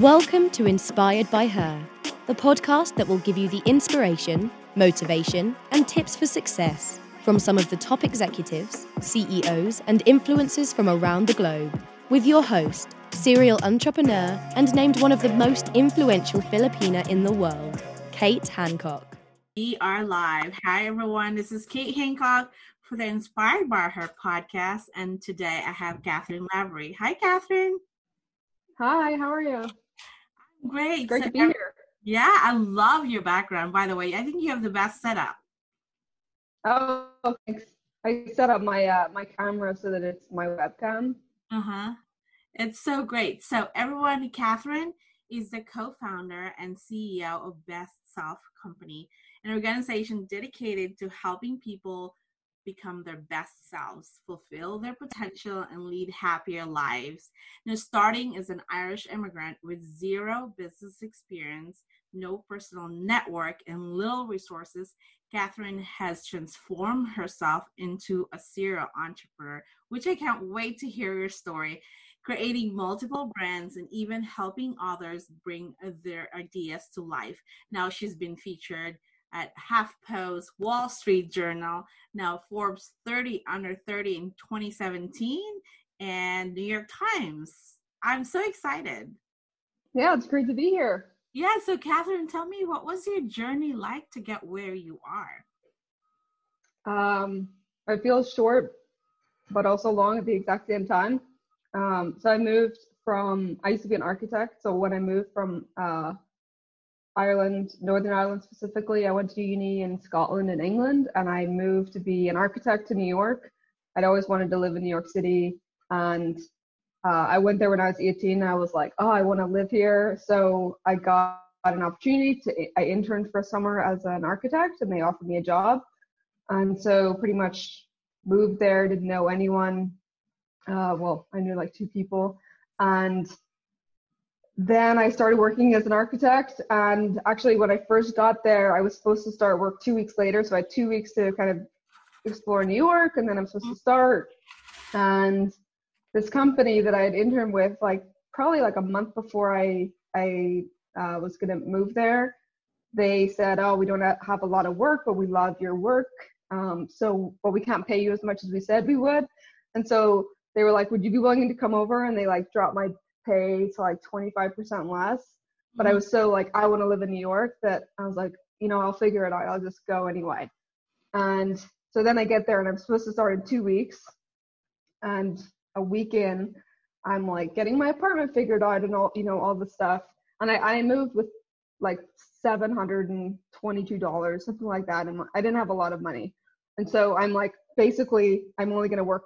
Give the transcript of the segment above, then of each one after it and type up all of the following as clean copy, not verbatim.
Welcome to Inspired by Her, the podcast that will give you the inspiration, motivation, and tips for success from some of the top executives, CEOs, and influencers from around the globe. With your host, serial entrepreneur, and named one of the most influential Filipina in the world, Kate Hancock. We are live. Hi, everyone. This is Kate Hancock for the Inspired by Her podcast, and today I have Cathryn Lavery. Hi, Cathryn. Hi, how are you? Great. Great to be here. Yeah, I love your background, by the way. I think you have the best setup. Oh, thanks. I set up my my camera so that it's my webcam. Uh-huh. It's so great. So everyone, Cathryn is the co-founder and CEO of Best Self Company, an organization dedicated to helping people become their best selves, fulfill their potential, and lead happier lives. Now, starting as an Irish immigrant with zero business experience, no personal network, and little resources, Cathryn has transformed herself into a serial entrepreneur, which I can't wait to hear your story, creating multiple brands and even helping others bring their ideas to life. Now, she's been featured at HuffPost, Wall Street Journal, now Forbes 30 Under 30 in 2017, and New York Times. I'm so excited. Yeah, it's great to be here. Yeah, so Cathryn, tell me, what was your journey like to get where you are? I feel short, but also long at the exact same time. So I moved from, I used to be an architect, so when I moved from Ireland, Northern Ireland specifically, I went to uni in Scotland and England, and I moved to be an architect to New York. I'd always wanted to live in New York City, and I went there when I was 18. I was like, oh, I want to live here. So I got an opportunity to, I interned for a summer as an architect, and they offered me a job. And so pretty much moved there, didn't know anyone. Well, I knew like two people, and then I started working as an architect. And actually when I first got there, I was supposed to start work 2 weeks later. So I had 2 weeks to kind of explore New York, and then I'm supposed to start. And this company that I had interned with, like probably like a month before I was going to move there, they said, oh, we don't have a lot of work, but we love your work. But we can't pay you as much as we said we would. And so they were like, would you be willing to come over? And they like dropped my pay to like 25% less, but I was so like, I want to live in New York, that I was like, you know, I'll figure it out, I'll just go anyway. And so then I get there, and I'm supposed to start in 2 weeks, and a week in, I'm like getting my apartment figured out and all, you know, all the stuff. And I moved with like $722, something like that, and I didn't have a lot of money. And so I'm like, basically I'm only going to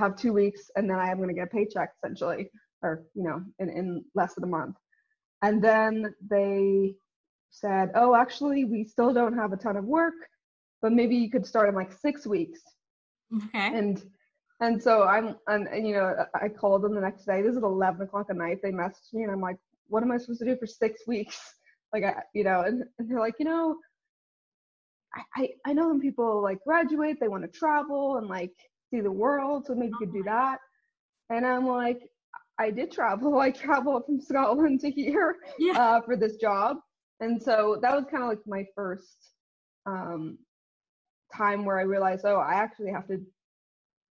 have 2 weeks, and then I am going to get a paycheck essentially, or, you know, in less than a month. And then they said, oh, actually, we still don't have a ton of work, but maybe you could start in like 6 weeks. Okay. And so you know, I called them the next day. This is 11 o'clock at night. They messaged me, and I'm like, what am I supposed to do for 6 weeks? Like, you know, and they're like, you know, I know when people like graduate, they want to travel and like see the world. So maybe you could do that. And I'm like, I did travel. I traveled from Scotland to here for this job. And so that was kind of like my first time where I realized, oh, I actually have to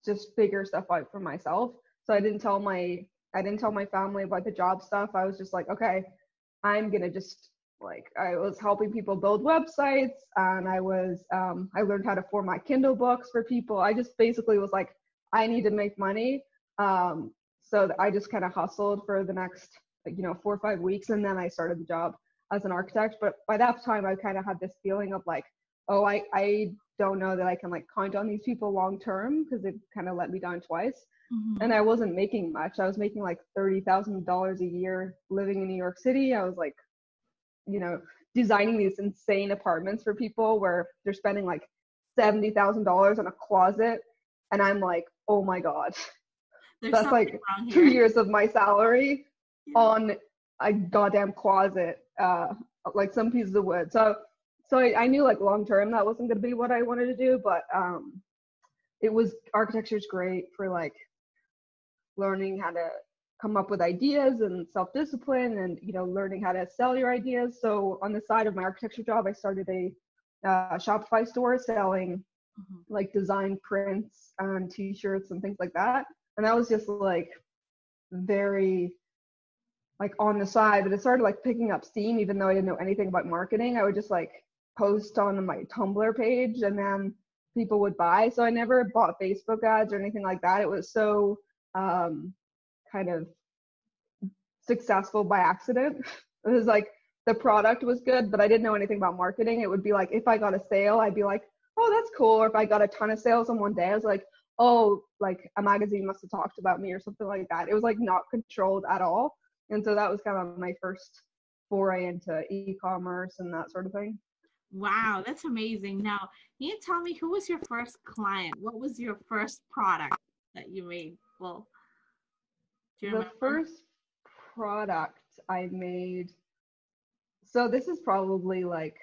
just figure stuff out for myself. So I didn't tell my family about the job stuff. I was just like, okay, I'm going to just like, I was helping people build websites, and I learned how to format Kindle books for people. I just basically was like, I need to make money. So I just kind of hustled for the next, you know, 4 or 5 weeks. And then I started the job as an architect. But by that time, I kind of had this feeling of like, oh, I don't know that I can like count on these people long term, because they've kind of let me down twice. Mm-hmm. And I wasn't making much. I was making like $30,000 a year living in New York City. I was like, you know, designing these insane apartments for people where they're spending like $70,000 on a closet. And I'm like, oh my God. That's like 2 years of my salary on a goddamn closet, like some pieces of wood. So I knew like long term that wasn't going to be what I wanted to do, but architecture's great for like learning how to come up with ideas and self-discipline and, you know, learning how to sell your ideas. So on the side of my architecture job, I started a Shopify store selling like design prints and t-shirts and things like that. And that was just like very like on the side, but it started like picking up steam, even though I didn't know anything about marketing. I would just like post on my Tumblr page and then people would buy. So I never bought Facebook ads or anything like that. It was so kind of successful by accident. It was like the product was good, but I didn't know anything about marketing. It would be like, if I got a sale, I'd be like, oh, that's cool. Or if I got a ton of sales on one day, I was like, oh, like a magazine must have talked about me or something like that. It was like not controlled at all. And so that was kind of my first foray into e-commerce and that sort of thing. Wow, that's amazing. Now, can you tell me, who was your first client? What was your first product that you made? Well, do you remember? The first product I made, so this is probably like,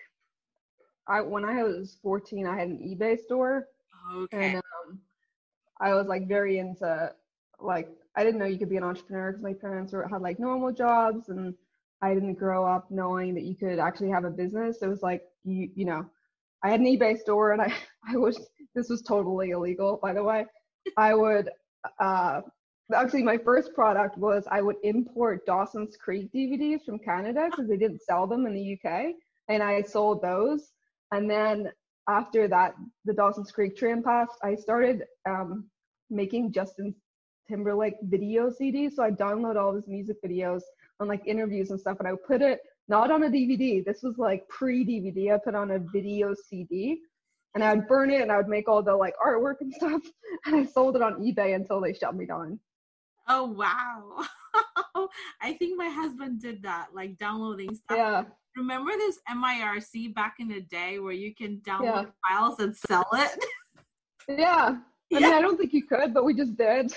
when I was 14, I had an eBay store. Okay. And I was like very into, like, I didn't know you could be an entrepreneur because my parents had like normal jobs, and I didn't grow up knowing that you could actually have a business. It was like, you know, I had an eBay store, and I was, this was totally illegal, by the way. I would, actually my first product was I would import Dawson's Creek DVDs from Canada because they didn't sell them in the UK. And I sold those. And then after that, the Dawson's Creek trend passed. I started making Justin Timberlake video CDs. So I download all his music videos on like interviews and stuff, and I would put it not on a DVD. This was like pre-DVD. I put on a video CD, and I would burn it, and I would make all the like artwork and stuff, and I sold it on eBay until they shut me down. Oh wow. I think my husband did that, like downloading stuff. Yeah. Remember this MIRC back in the day where you can download files and sell it? Yeah. I mean, I don't think you could, but we just did.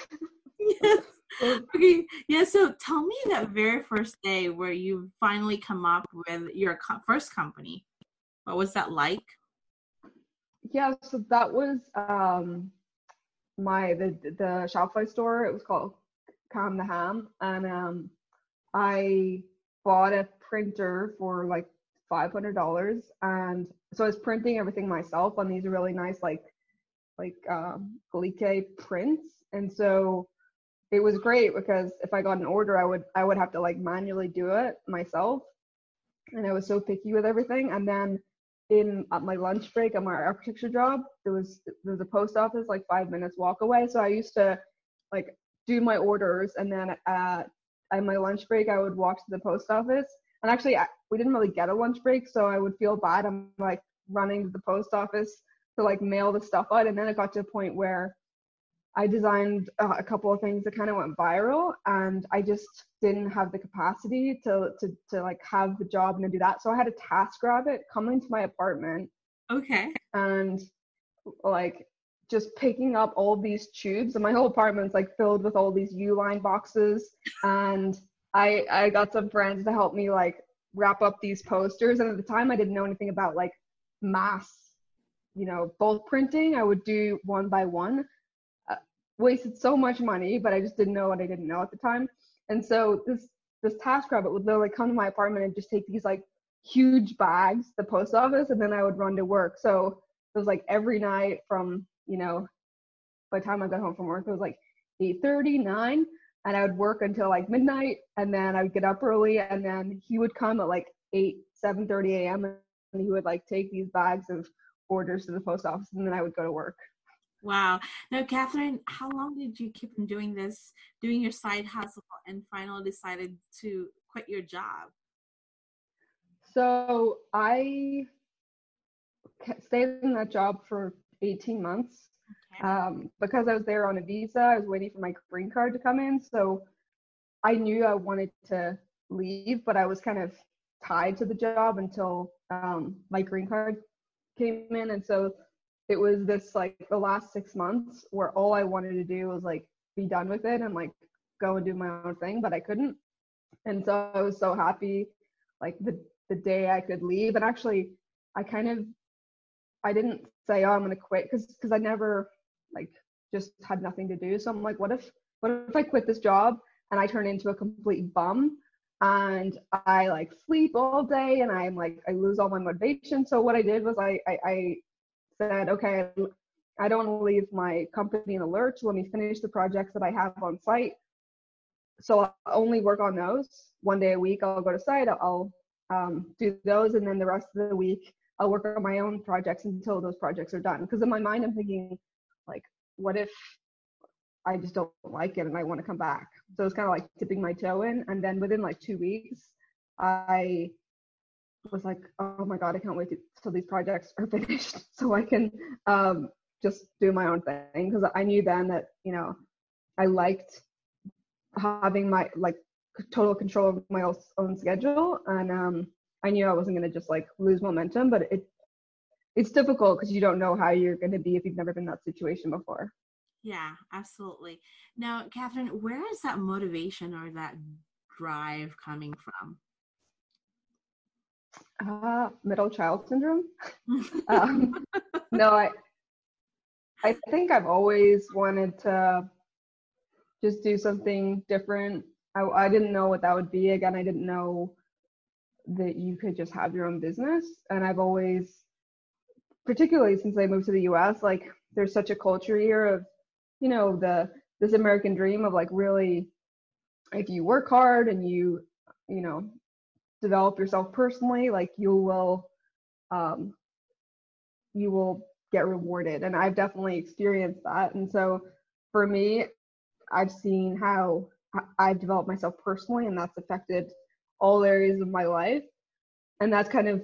Yes. Okay. Yeah. So tell me that very first day where you finally come up with your first company. What was that like? Yeah. So that was the Shopify store. It was called Calm the Ham, and I bought a printer for like $500, and so I was printing everything myself on these really nice like glitter prints, and so. It was great because if I got an order, I would have to like manually do it myself. And I was so picky with everything. And then at my lunch break at my architecture job, there was a post office like 5 minutes walk away. So I used to like do my orders. And then at my lunch break, I would walk to the post office. And actually, we didn't really get a lunch break. So I would feel bad. I'm like running to the post office to like mail the stuff out. And then it got to a point where I designed a couple of things that kind of went viral, and I just didn't have the capacity to like have the job and to do that. So I had a TaskRabbit come into my apartment. Okay. And like just picking up all these tubes, and my whole apartment's like filled with all these U-line boxes. And I got some friends to help me like wrap up these posters. And at the time I didn't know anything about like mass, you know, bulk printing. I would do one by one. Wasted so much money, but I just didn't know what I didn't know at the time. And so this TaskRabbit would literally come to my apartment and just take these like huge bags to the post office, and then I would run to work. So it was like every night from, you know, by the time I got home from work, it was like 8:30, 9, and I would work until like midnight, and then I would get up early, and then he would come at like 7:30 a.m. and he would like take these bags of orders to the post office, and then I would go to work. Wow. Now, Cathryn, how long did you keep on doing this, doing your side hustle, and finally decided to quit your job? So I stayed in that job for 18 months. Okay. Because I was there on a visa. I was waiting for my green card to come in. So I knew I wanted to leave, but I was kind of tied to the job until my green card came in. And so it was this like the last 6 months where all I wanted to do was like be done with it and like go and do my own thing, but I couldn't. And so I was so happy like the day I could leave. And actually I didn't say, oh, I'm gonna quit, because I never like just had nothing to do. So I'm like, what if I quit this job and I turn into a complete bum and I like sleep all day and I'm like, I lose all my motivation. So what I did was I said, okay, I don't want to leave my company in a lurch. Let me finish the projects that I have on site. So I'll only work on those. One day a week, I'll go to site, I'll do those. And then the rest of the week, I'll work on my own projects until those projects are done. Because in my mind, I'm thinking, like, what if I just don't like it and I want to come back? So it's kind of like tipping my toe in. And then within like 2 weeks, I was like, oh my God, I can't wait till these projects are finished so I can just do my own thing. Because I knew then that, you know, I liked having my like total control of my own schedule. And I knew I wasn't going to just like lose momentum, but it's difficult because you don't know how you're going to be if you've never been in that situation before. Yeah, absolutely. Now, Cathryn, where is that motivation or that drive coming from? Middle child syndrome. No, I think I've always wanted to just do something different. I didn't know what that would be. Again, I didn't know that you could just have your own business. And I've always, particularly since I moved to the US, like there's such a culture here of, you know, this American dream of like, really, if you work hard and you know, develop yourself personally, like you will get rewarded. And I've definitely experienced that. And so for me, I've seen how I've developed myself personally, and that's affected all areas of my life. And that's kind of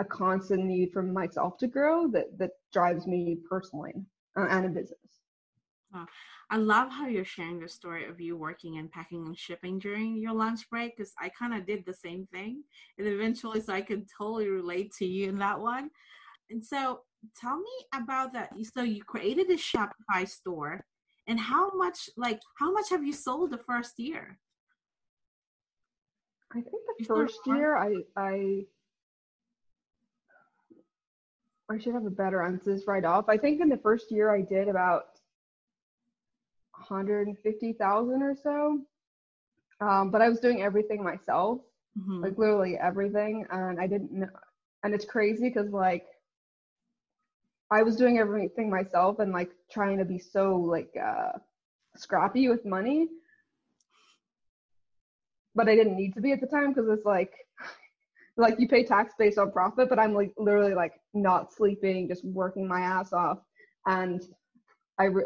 a constant need for myself to grow that drives me personally and in business. Wow. I love how you're sharing the story of you working and packing and shipping during your lunch break, because I kind of did the same thing. And eventually, so I can totally relate to you in that one. And so tell me about that. So you created a Shopify store. And how much have you sold the first year? I think the first year I should have a better answer right off. I think in the first year I did about 150,000 or so. But I was doing everything myself, mm-hmm. like literally everything. And I didn't know, and it's crazy because like I was doing everything myself and like trying to be so like scrappy with money, but I didn't need to be at the time because it's like you pay tax based on profit, but I'm like literally like not sleeping, just working my ass off. And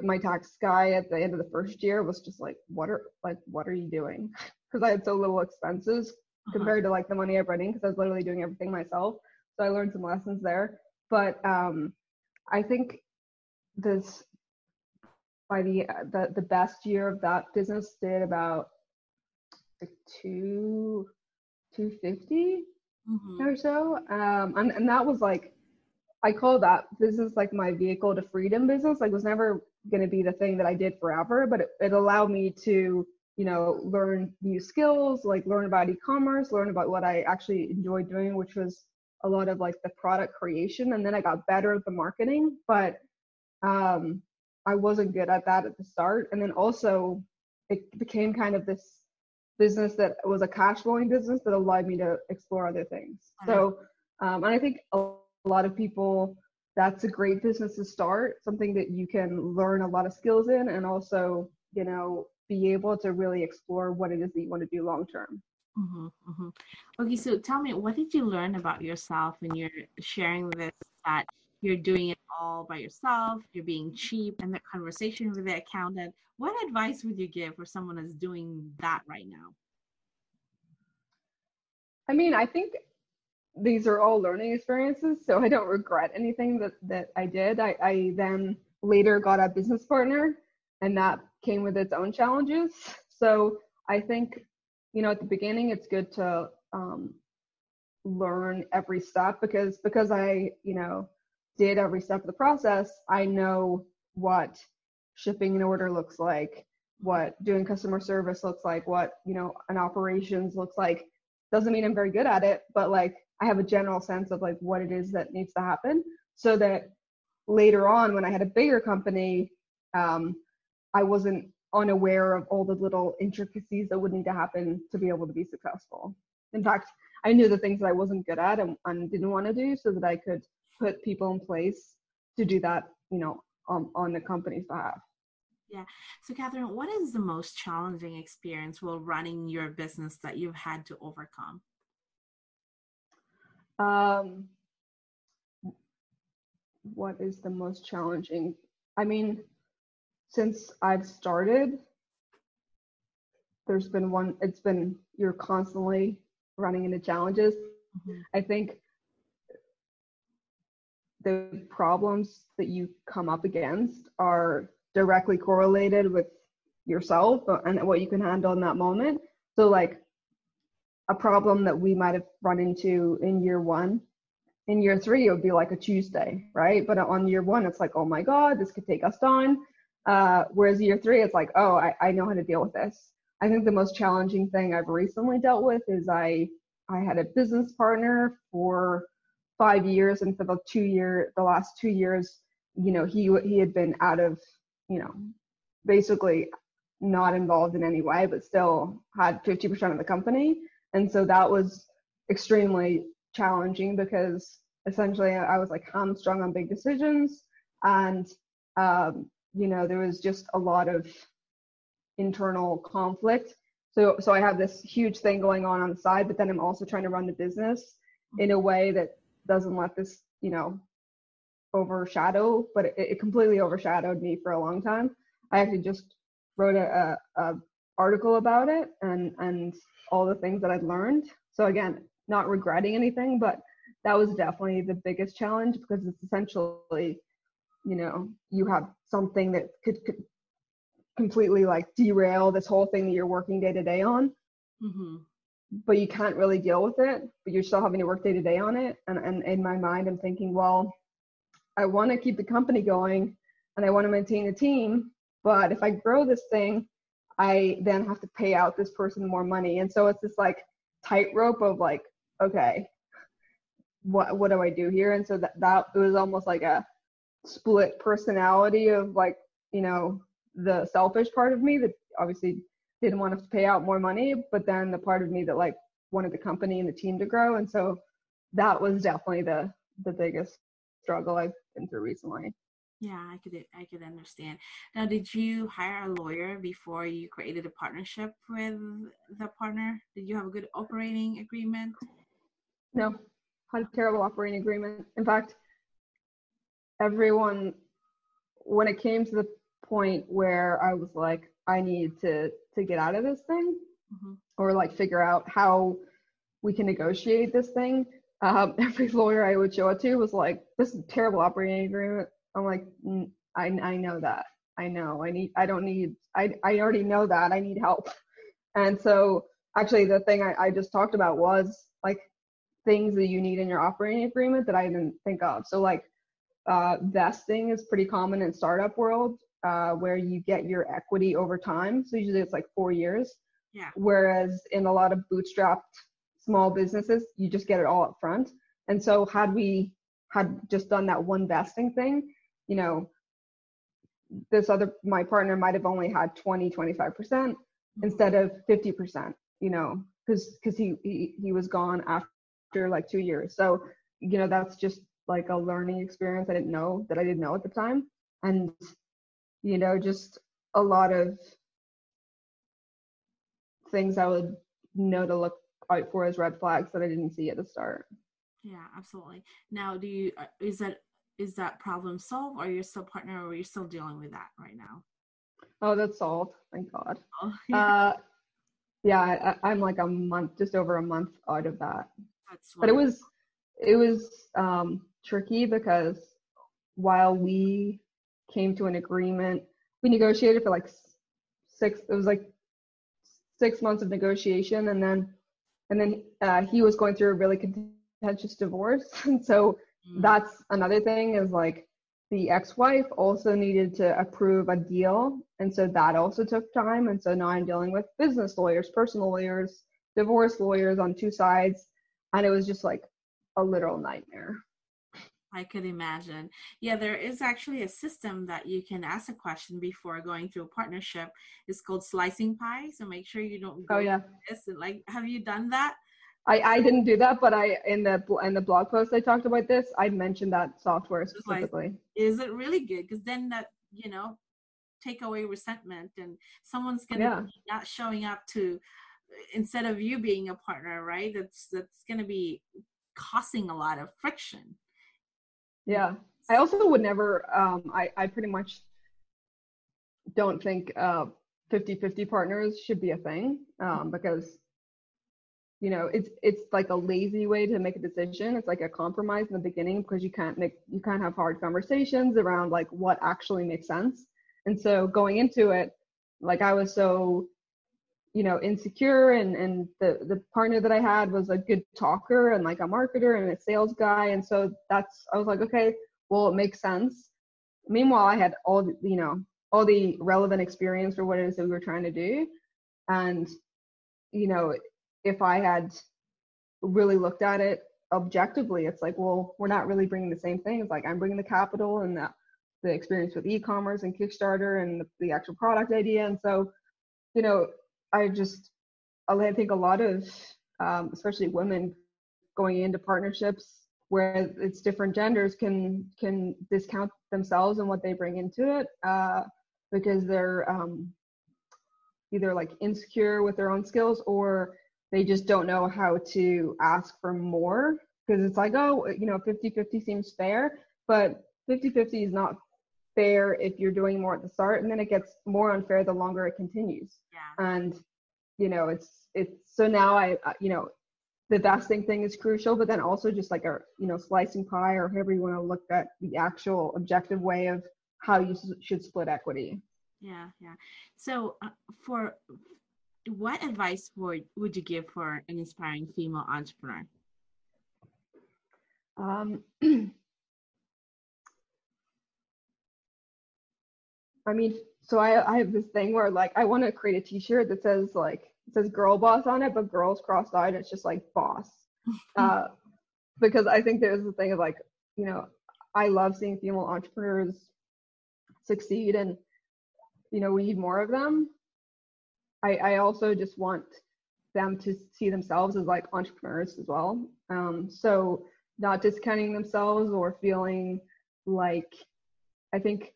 my tax guy at the end of the first year was just like, what are you doing? Because I had so little expenses uh-huh. compared to like the money I brought in because I was literally doing everything myself. So I learned some lessons there, but I think this by the best year of that business did about like 250 mm-hmm. or so, and that was like I call that business like my vehicle to freedom business. Like it was never going to be the thing that I did forever, but it allowed me to, you know, learn new skills, like learn about e-commerce, learn about what I actually enjoyed doing, which was a lot of like the product creation. And then I got better at the marketing, but I wasn't good at that at the start. And then also it became kind of this business that was a cash flowing business that allowed me to explore other things. So and I think a lot of people, that's a great business to start, something that you can learn a lot of skills in and also, you know, be able to really explore what it is that you want to do long term. Mm-hmm, mm-hmm. Okay, so tell me, what did you learn about yourself when you're sharing this, that you're doing it all by yourself, you're being cheap, and that conversation with the accountant? What advice would you give for someone that's doing that right now? I mean, I think these are all learning experiences, so I don't regret anything that I did. I then later got a business partner, and that came with its own challenges. So I think, you know, at the beginning, it's good to learn every step because I, you know, did every step of the process. I know what shipping an order looks like, what doing customer service looks like, what, you know, an operations looks like. Doesn't mean I'm very good at it, but like I have a general sense of like what it is that needs to happen so that later on when I had a bigger company, I wasn't unaware of all the little intricacies that would need to happen to be able to be successful. In fact, I knew the things that I wasn't good at and didn't want to do so that I could put people in place to do that, you know, on the company's behalf. Yeah. So Cathryn, what is the most challenging experience while running your business that you've had to overcome? What is the most challenging? I mean, since I've started, there's been one, it's been, you're constantly running into challenges. Mm-hmm. I think the problems that you come up against are directly correlated with yourself and what you can handle in that moment. So like a problem that we might've run into in year one, in year three, it would be like a Tuesday, right? But on year one, it's like, oh my God, this could take us on. Whereas year three, it's like, oh, I know how to deal with this. I think the most challenging thing I've recently dealt with is I had a business partner for 5 years, and for the last two years, you know, he had been out of, you know, basically not involved in any way, but still had 50% of the company. And so that was extremely challenging because essentially I was like hamstrung on big decisions, and you know, there was just a lot of internal conflict. So I have this huge thing going on the side, but then I'm also trying to run the business in a way that doesn't let this, you know, overshadow, but it completely overshadowed me for a long time. I actually just wrote a article about it and all the things that I'd learned. So again, not regretting anything, but that was definitely the biggest challenge because it's essentially, you know, you have something that could completely like derail this whole thing that you're working day to day on, mm-hmm. but you can't really deal with it, but you're still having to work day to day on it. And in my mind, I'm thinking, well, I want to keep the company going and I want to maintain a team, but if I grow this thing, I then have to pay out this person more money. And so it's this like tightrope of like, okay, what do I do here? And so that it was almost like a split personality of like, you know, the selfish part of me that obviously didn't want to pay out more money, but then the part of me that like wanted the company and the team to grow. And so that was definitely the biggest struggle I've been through recently. Yeah, I could understand. Now, did you hire a lawyer before you created a partnership with the partner? Did you have a good operating agreement? No, had a terrible operating agreement. In fact, everyone, when it came to the point where I was like, I need to get out of this thing, mm-hmm. or like figure out how we can negotiate this thing, every lawyer I would show it to was like, this is a terrible operating agreement. I'm like, I know that. I know. I already know that. I need help. And so actually the thing I just talked about was like things that you need in your operating agreement that I didn't think of. So like vesting is pretty common in startup world, where you get your equity over time. So usually it's like 4 years. Yeah. Whereas in a lot of bootstrapped small businesses, you just get it all up front. And so had we had just done that one vesting thing, you know, my partner might've only had 25% mm-hmm. instead of 50%, you know, cause he was gone after like 2 years. So, you know, that's just like a learning experience I didn't know at the time. And, you know, just a lot of things I would know to look out for as red flags that I didn't see at the start. Yeah, absolutely. Now, is that problem solved, or you're still partner, or are you still dealing with that right now? Oh, that's solved. Thank God. Oh, yeah. I'm like just over a month out of that. That's wonderful. But it was tricky because while we came to an agreement, we negotiated for like six months of negotiation. And then he was going through a really contentious divorce. And so that's another thing is like the ex-wife also needed to approve a deal. And so that also took time. And so now I'm dealing with business lawyers, personal lawyers, divorce lawyers on two sides. And it was just like a literal nightmare. I could imagine. Yeah, there is actually a system that you can ask a question before going through a partnership. It's called Slicing Pie. So make sure you don't go this. And like, have you done that? I didn't do that, but in the blog post I talked about this. I mentioned that software specifically. Is it really good? Because then that, you know, take away resentment, and someone's going to be not showing up to, instead of you being a partner, right? That's going to be causing a lot of friction. Yeah. I also would never, I pretty much don't think 50-50 partners should be a thing, because, you know, it's like a lazy way to make a decision. It's like a compromise in the beginning, because you can't have hard conversations around like what actually makes sense. And so going into it, like I was so, you know, insecure, and the partner that I had was a good talker and like a marketer and a sales guy. And so I was like, okay, well, it makes sense. Meanwhile, I had all the relevant experience for what it is that we were trying to do. And, you know, if I had really looked at it objectively, it's like, well, we're not really bringing the same things. Like I'm bringing the capital and the experience with e-commerce and Kickstarter and the actual product idea. And so, you know, I think a lot of, especially women going into partnerships where it's different genders can discount themselves and what they bring into it, because they're either like insecure with their own skills, or they just don't know how to ask for more, because it's like, oh, you know, 50-50 seems fair, but 50-50 is not fair if you're doing more at the start, and then it gets more unfair the longer it continues. Yeah. And you know, it's so now you know, the vesting thing is crucial, but then also just like a, you know, Slicing Pie, or however you want to look at the actual objective way of how you should split equity. Yeah. So for what advice would you give for an inspiring female entrepreneur? I mean, so I have this thing where like I want to create a t-shirt that says like, it says girl boss on it, but girls crossed out. It's just like boss. Because I think there's a thing of like, you know, I love seeing female entrepreneurs succeed, and, you know, we need more of them. I also just want them to see themselves as like entrepreneurs as well. So not discounting themselves or feeling like, I think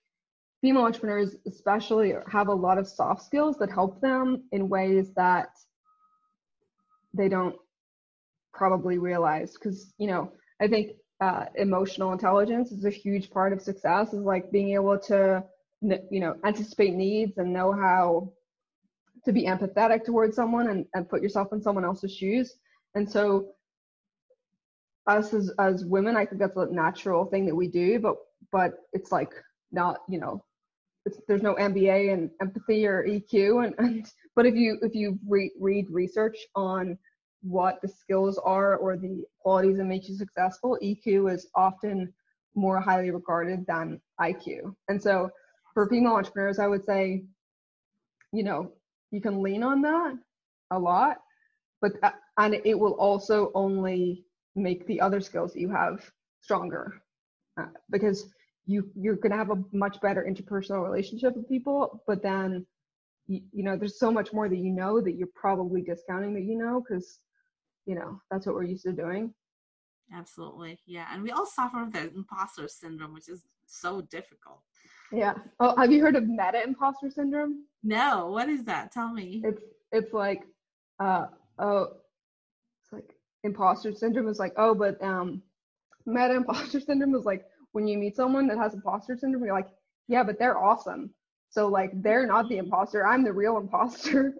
female entrepreneurs especially have a lot of soft skills that help them in ways that they don't probably realize. Because, you know, I think emotional intelligence is a huge part of success, is like being able to, you know, anticipate needs and know how to be empathetic towards someone, and put yourself in someone else's shoes. And so us as women, I think that's a natural thing that we do, but it's like not, you know, there's no MBA in empathy or EQ, but if you read research on what the skills are or the qualities that make you successful, EQ is often more highly regarded than IQ. And so for female entrepreneurs, I would say, you know, you can lean on that a lot, and it will also only make the other skills that you have stronger, because you're going to have a much better interpersonal relationship with people, but then, you know, there's so much more that you know that you're probably discounting that you know, because, you know, that's what we're used to doing. Absolutely. Yeah. And we all suffer with the imposter syndrome, which is so difficult. Yeah. Oh, have you heard of meta imposter syndrome? No. What is that? Tell me. It's like, it's like imposter syndrome is like, oh, but meta imposter syndrome is like, when you meet someone that has imposter syndrome, you're like, yeah, but they're awesome. So like, they're not the imposter. I'm the real imposter.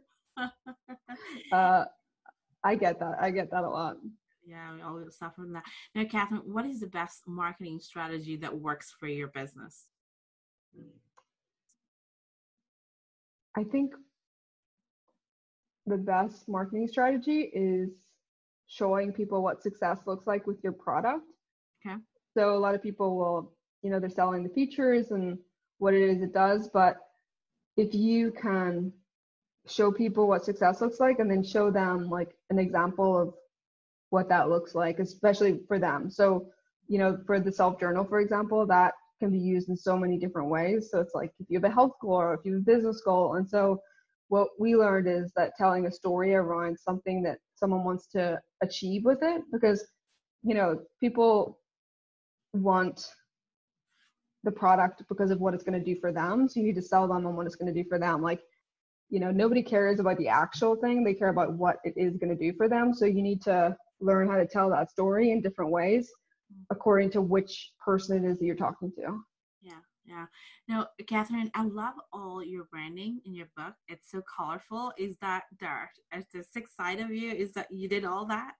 I get that. I get that a lot. Yeah, we all suffer from that. Now, Cathryn, what is the best marketing strategy that works for your business? I think the best marketing strategy is showing people what success looks like with your product. Okay. So a lot of people will, you know, they're selling the features and what it is it does, but if you can show people what success looks like and then show them like an example of what that looks like, especially for them. So you know, for the self journal, for example, that can be used in so many different ways. So it's like if you have a health goal or if you have a business goal. And so what we learned is that telling a story around something that someone wants to achieve with it, because, you know, people want the product because of what it's going to do for them. So you need to sell them on what it's going to do for them. Like, you know, nobody cares about the actual thing. They care about what it is going to do for them. So you need to learn how to tell that story in different ways, according to which person it is that you're talking to. Yeah. Yeah. Now, Cathryn, I love all your branding in your book. It's so colorful. Is that there? Is the sixth side of you? Is that you did all that?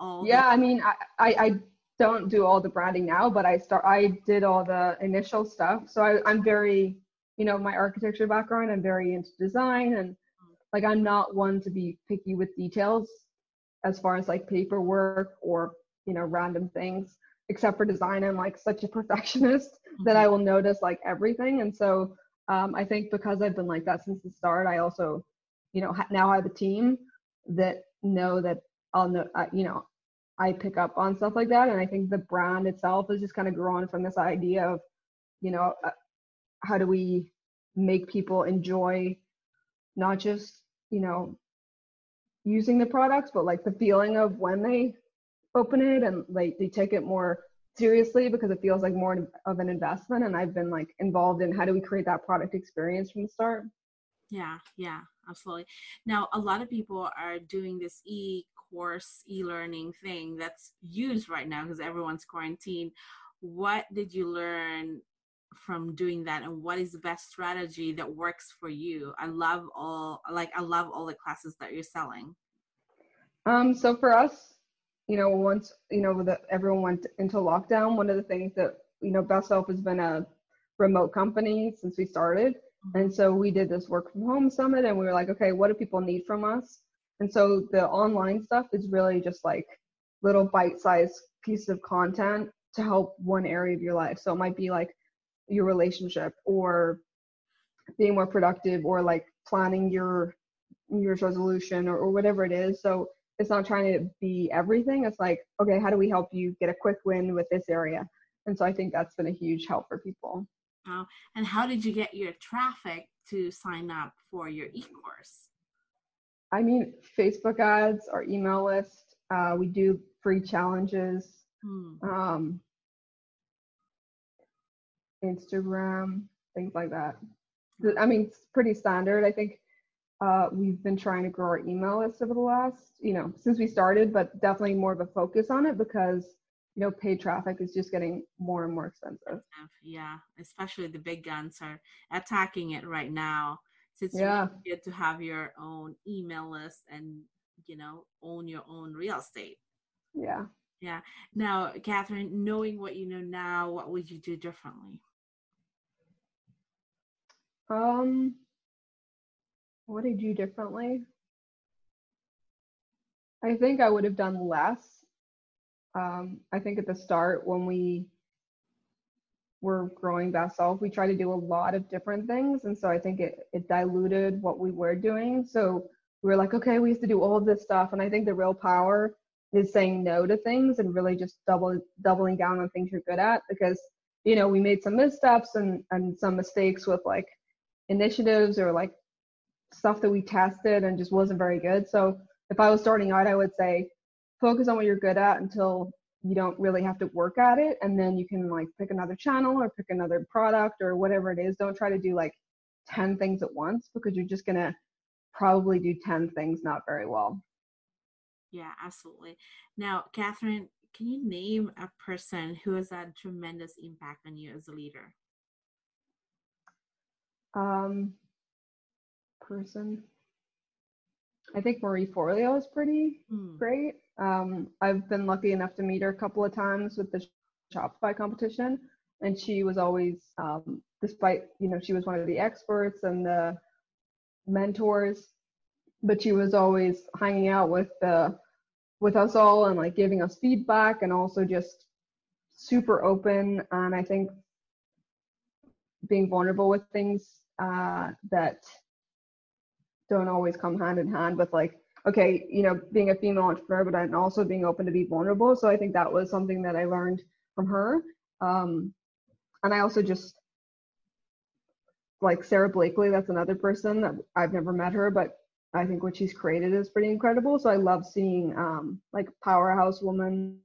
I mean, I don't do all the branding now, but I did all the initial stuff. So I'm very, you know, my architecture background, I'm very into design, and like, I'm not one to be picky with details as far as like paperwork or, you know, random things, except for design. I'm like such a perfectionist that I will notice like everything. And so I think because I've been like that since the start, I also, you know, now have a team that know that I'll know, you know, I pick up on stuff like that. And I think the brand itself is just kind of growing from this idea of, you know, how do we make people enjoy not just, you know, using the products, but like the feeling of when they open it and like they take it more seriously, because it feels like more of an investment. And I've been like involved in how do we create that product experience from the start. Yeah. Yeah, absolutely. Now, a lot of people are doing this e-course, e-learning thing that's used right now because everyone's quarantined. What did you learn from doing that, and what is the best strategy that works for you? I love all the classes that you're selling. So for us, you know, once, you know, everyone went into lockdown, one of the things that, you know, Best Self has been a remote company since we started. And so we did this work from home summit, and we were like, okay, what do people need from us? And so the online stuff is really just like little bite-sized pieces of content to help one area of your life. So it might be like your relationship, or being more productive, or like planning your resolution, or whatever it is. So it's not trying to be everything. It's like, okay, how do we help you get a quick win with this area? And so I think that's been a huge help for people. Oh, and how did you get your traffic to sign up for your e-course? I mean, Facebook ads, our email list. We do free challenges. Instagram, things like that. I mean, it's pretty standard. I think we've been trying to grow our email list over the last, you know, since we started, but definitely more of a focus on it because, you know, paid traffic is just getting more and more expensive. Yeah, especially the big guns are attacking it right now. So it's really good to have your own email list and, you know, own your own real estate. Yeah. Yeah. Now, Cathryn, knowing what you know now, what would you do differently? What did you do differently? I think I would have done less. I think at the start, when we were growing Best Self, we tried to do a lot of different things. And so I think it diluted what we were doing. So we were like, okay, we used to do all of this stuff. And I think the real power is saying no to things and really just doubling down on things you're good at, because, you know, we made some missteps and some mistakes with like initiatives or like stuff that we tested and just wasn't very good. So if I was starting out, I would say focus on what you're good at until you don't really have to work at it, and then you can like pick another channel or pick another product or whatever it is. Don't try to do like 10 things at once, because you're just gonna probably do 10 things not very well. Yeah, absolutely. Now, Cathryn, can you name a person who has had tremendous impact on you as a leader? I think Marie Forleo is pretty great. I've been lucky enough to meet her a couple of times with the Shopify competition, and she was always, despite, you know, she was one of the experts and the mentors, but she was always hanging out with us all and like giving us feedback, and also just super open. And I think being vulnerable with things that don't always come hand in hand with like okay, you know, being a female entrepreneur, but I'm also being open to be vulnerable. So I think that was something that I learned from her. And I also just, like Sarah Blakely, that's another person that I've never met her, but I think what she's created is pretty incredible. So I love seeing like powerhouse woman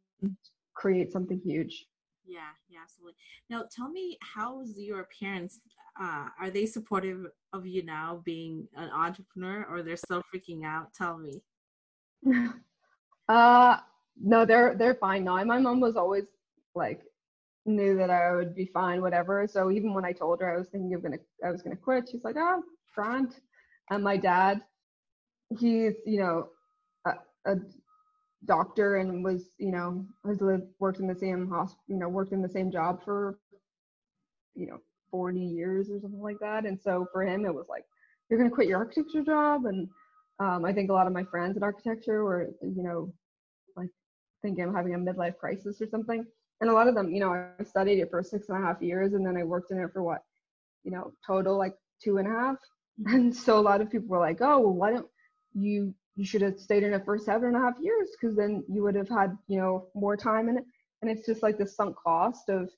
create something huge. Yeah, yeah, absolutely. Now tell me, how's your parents? Are they supportive of you now being an entrepreneur, or they're still freaking out? Tell me. No, they're fine now. My mom was always like, knew that I would be fine, whatever. So even when I told her I was thinking of I was gonna quit, she's like, "Oh, grand." And my dad, he's, you know, a doctor and was, you know, has lived, worked in the same hospital, you know, worked in the same job for, you know, 40 years or something like that. And so for him, it was like, you're going to quit your architecture job. And I think a lot of my friends in architecture were, you know, like thinking I'm having a midlife crisis or something. And a lot of them, you know, I studied it for 6.5 years, and then I worked in it for what, you know, total like 2.5. And so a lot of people were like, oh, well, why don't you, you should have stayed in it for 7.5 years, because then you would have had, you know, more time in it. And it's just like the sunk cost of,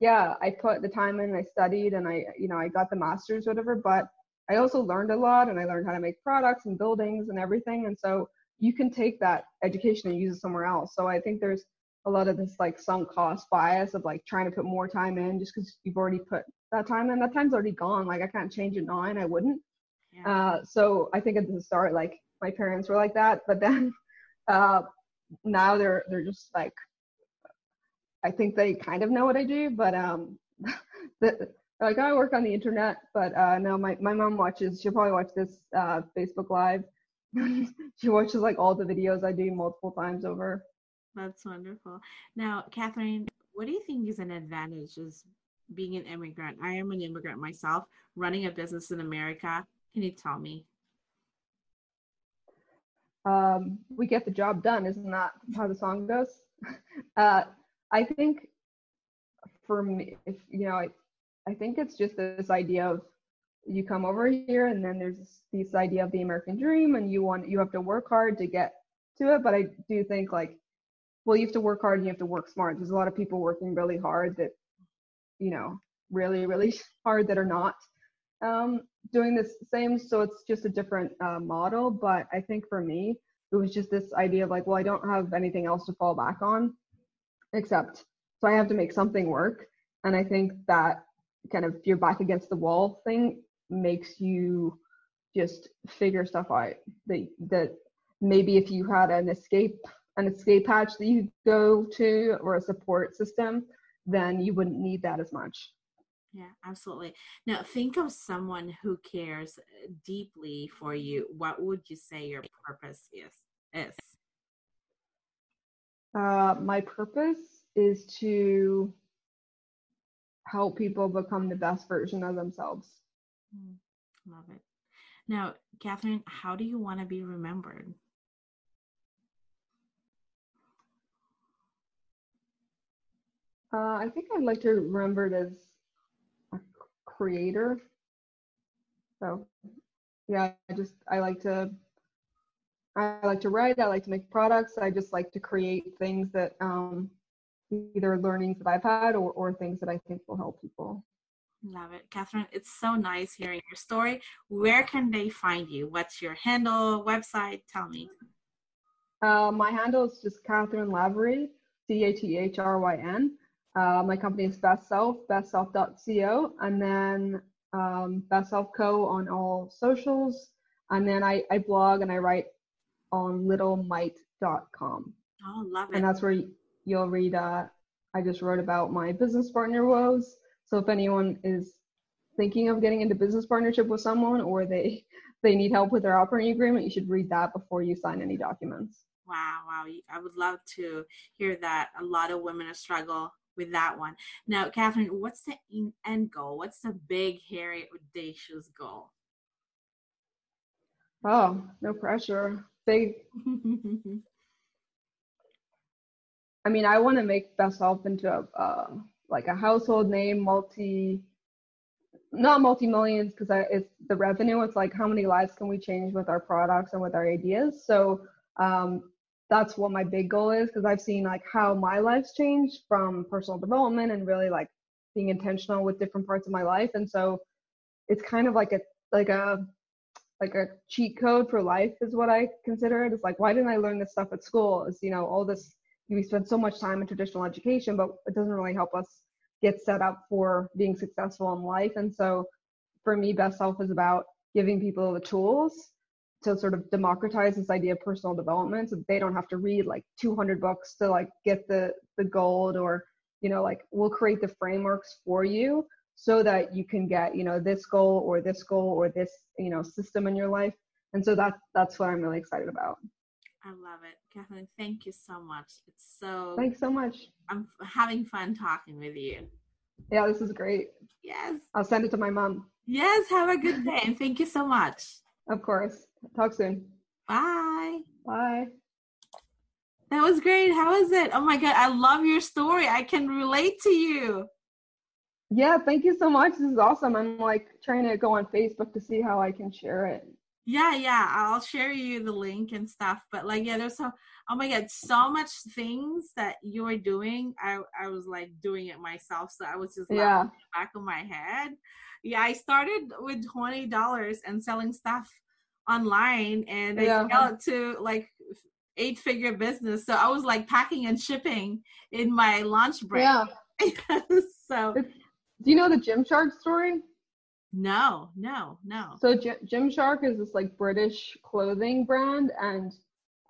yeah, I put the time in, I studied, and I, you know, I got the master's, whatever, but I also learned a lot, and I learned how to make products and buildings and everything. And so you can take that education and use it somewhere else. So I think there's a lot of this like sunk cost bias of like trying to put more time in just because you've already put that time in. That time's already gone. Like I can't change it now, and I wouldn't. Yeah. So I think at the start, like, my parents were like that, but then now they're just like, I think they kind of know what I do, but like I work on the internet, but now my mom watches, she'll probably watch this Facebook Live. She watches like all the videos I do multiple times over. That's wonderful. Now, Cathryn, what do you think is an advantage as being an immigrant? I am an immigrant myself, running a business in America. Can you tell me? We get the job done, isn't that how the song goes? I think for me, if, you know, I think it's just this idea of you come over here, and then there's this idea of the American dream, and you have to work hard to get to it. But I do think like, well, you have to work hard and you have to work smart. There's a lot of people working really hard that, you know, really, really hard that are not doing this same. So it's just a different model. But I think for me, it was just this idea of like, well, I don't have anything else to fall back on except, so I have to make something work. And I think that kind of your back against the wall thing makes you just figure stuff out that maybe if you had an escape hatch that you go to, or a support system, then you wouldn't need that as much. Yeah, absolutely. Now, think of someone who cares deeply for you. What would you say your purpose is? My purpose is to help people become the best version of themselves. Love it. Now, Cathryn, how do you want to be remembered? I think I'd like to be remembered as creator. So yeah, I like to write, I like to make products, I just like to create things that either learnings that I've had or things that I think will help people. Love it. Cathryn, it's so nice hearing your story. Where can they find you? What's your handle, website? Tell me. My handle is just Cathryn Lavery, Cathryn. My company is Best Self, bestself.co, and then Best Self Co on all socials. And then I blog and I write on littlemite.com. Oh, love it. And that's where you'll read, I just wrote about my business partner woes. So if anyone is thinking of getting into business partnership with someone, or they need help with their operating agreement, you should read that before you sign any documents. Wow. I would love to hear that. A lot of women struggle with that one. Now, Cathryn, what's the end goal? What's the big, hairy, audacious goal? Oh, no pressure. Big. I mean, I want to make Best Self into a household name, multi, not multi-millions because it's the revenue. It's like, how many lives can we change with our products and with our ideas? So that's what my big goal is, because I've seen like how my life's changed from personal development and really like being intentional with different parts of my life. And so it's kind of like a cheat code for life is what I consider it. It's like, why didn't I learn this stuff at school? It's, you know, all this, we spend so much time in traditional education, but it doesn't really help us get set up for being successful in life. And so for me, Best Self is about giving people the tools to sort of democratize this idea of personal development, so they don't have to read like 200 books to like get the gold, or, you know, like we'll create the frameworks for you so that you can get, you know, this goal or this goal or this, you know, system in your life. And so that's what I'm really excited about. I love it. Cathryn, thank you so much. Thanks so much. I'm having fun talking with you. Yeah, this is great. Yes. I'll send it to my mom. Yes. Have a good day. And thank you so much. Of course. Talk soon. Bye. Bye. That was great. How was it? Oh my God. I love your story. I can relate to you. Yeah. Thank you so much. This is awesome. I'm like trying to go on Facebook to see how I can share it. Yeah, I'll share you the link and stuff. But like, yeah, there's so much things that you were doing. I was like doing it myself, so I was just laughing in the back of my head. Yeah, I started with $20 and selling stuff online, and I scaled it to like 8-figure business. So I was like packing and shipping in my lunch break. Yeah. So, do you know the Gymshark story? No. So Gymshark is this like British clothing brand, and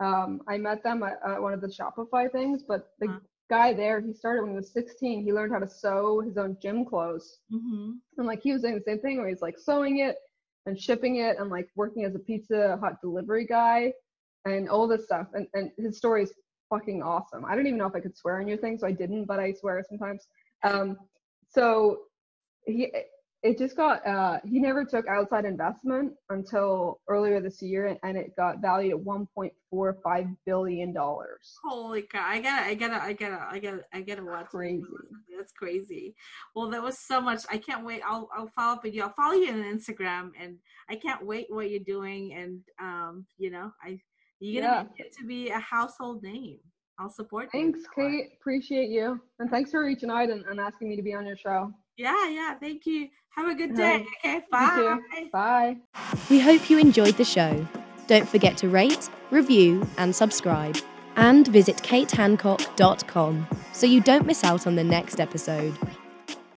I met them at one of the Shopify things, but the guy there, he started when he was 16. He learned how to sew his own gym clothes. Mm-hmm. And like he was doing the same thing where he's like sewing it and shipping it and like working as a Pizza Hut delivery guy and all this stuff, and his story is fucking awesome. I don't even know if I could swear on your thing, so I didn't, but I swear sometimes. So it just got, he never took outside investment until earlier this year, and it got valued at $1.45 billion. Holy cow. I gotta watch. Crazy. That's crazy. Well, that was so much. I can't wait. I'll follow up with you. I'll follow you on Instagram, and I can't wait what you're doing. And, you know, you're going to get to be a household name. I'll support you. Thanks, Kate. Appreciate you. And thanks for reaching out and asking me to be on your show. Yeah. Thank you. Have a good day. Okay, bye. Bye. We hope you enjoyed the show. Don't forget to rate, review, and subscribe. And visit KateHancock.com so you don't miss out on the next episode.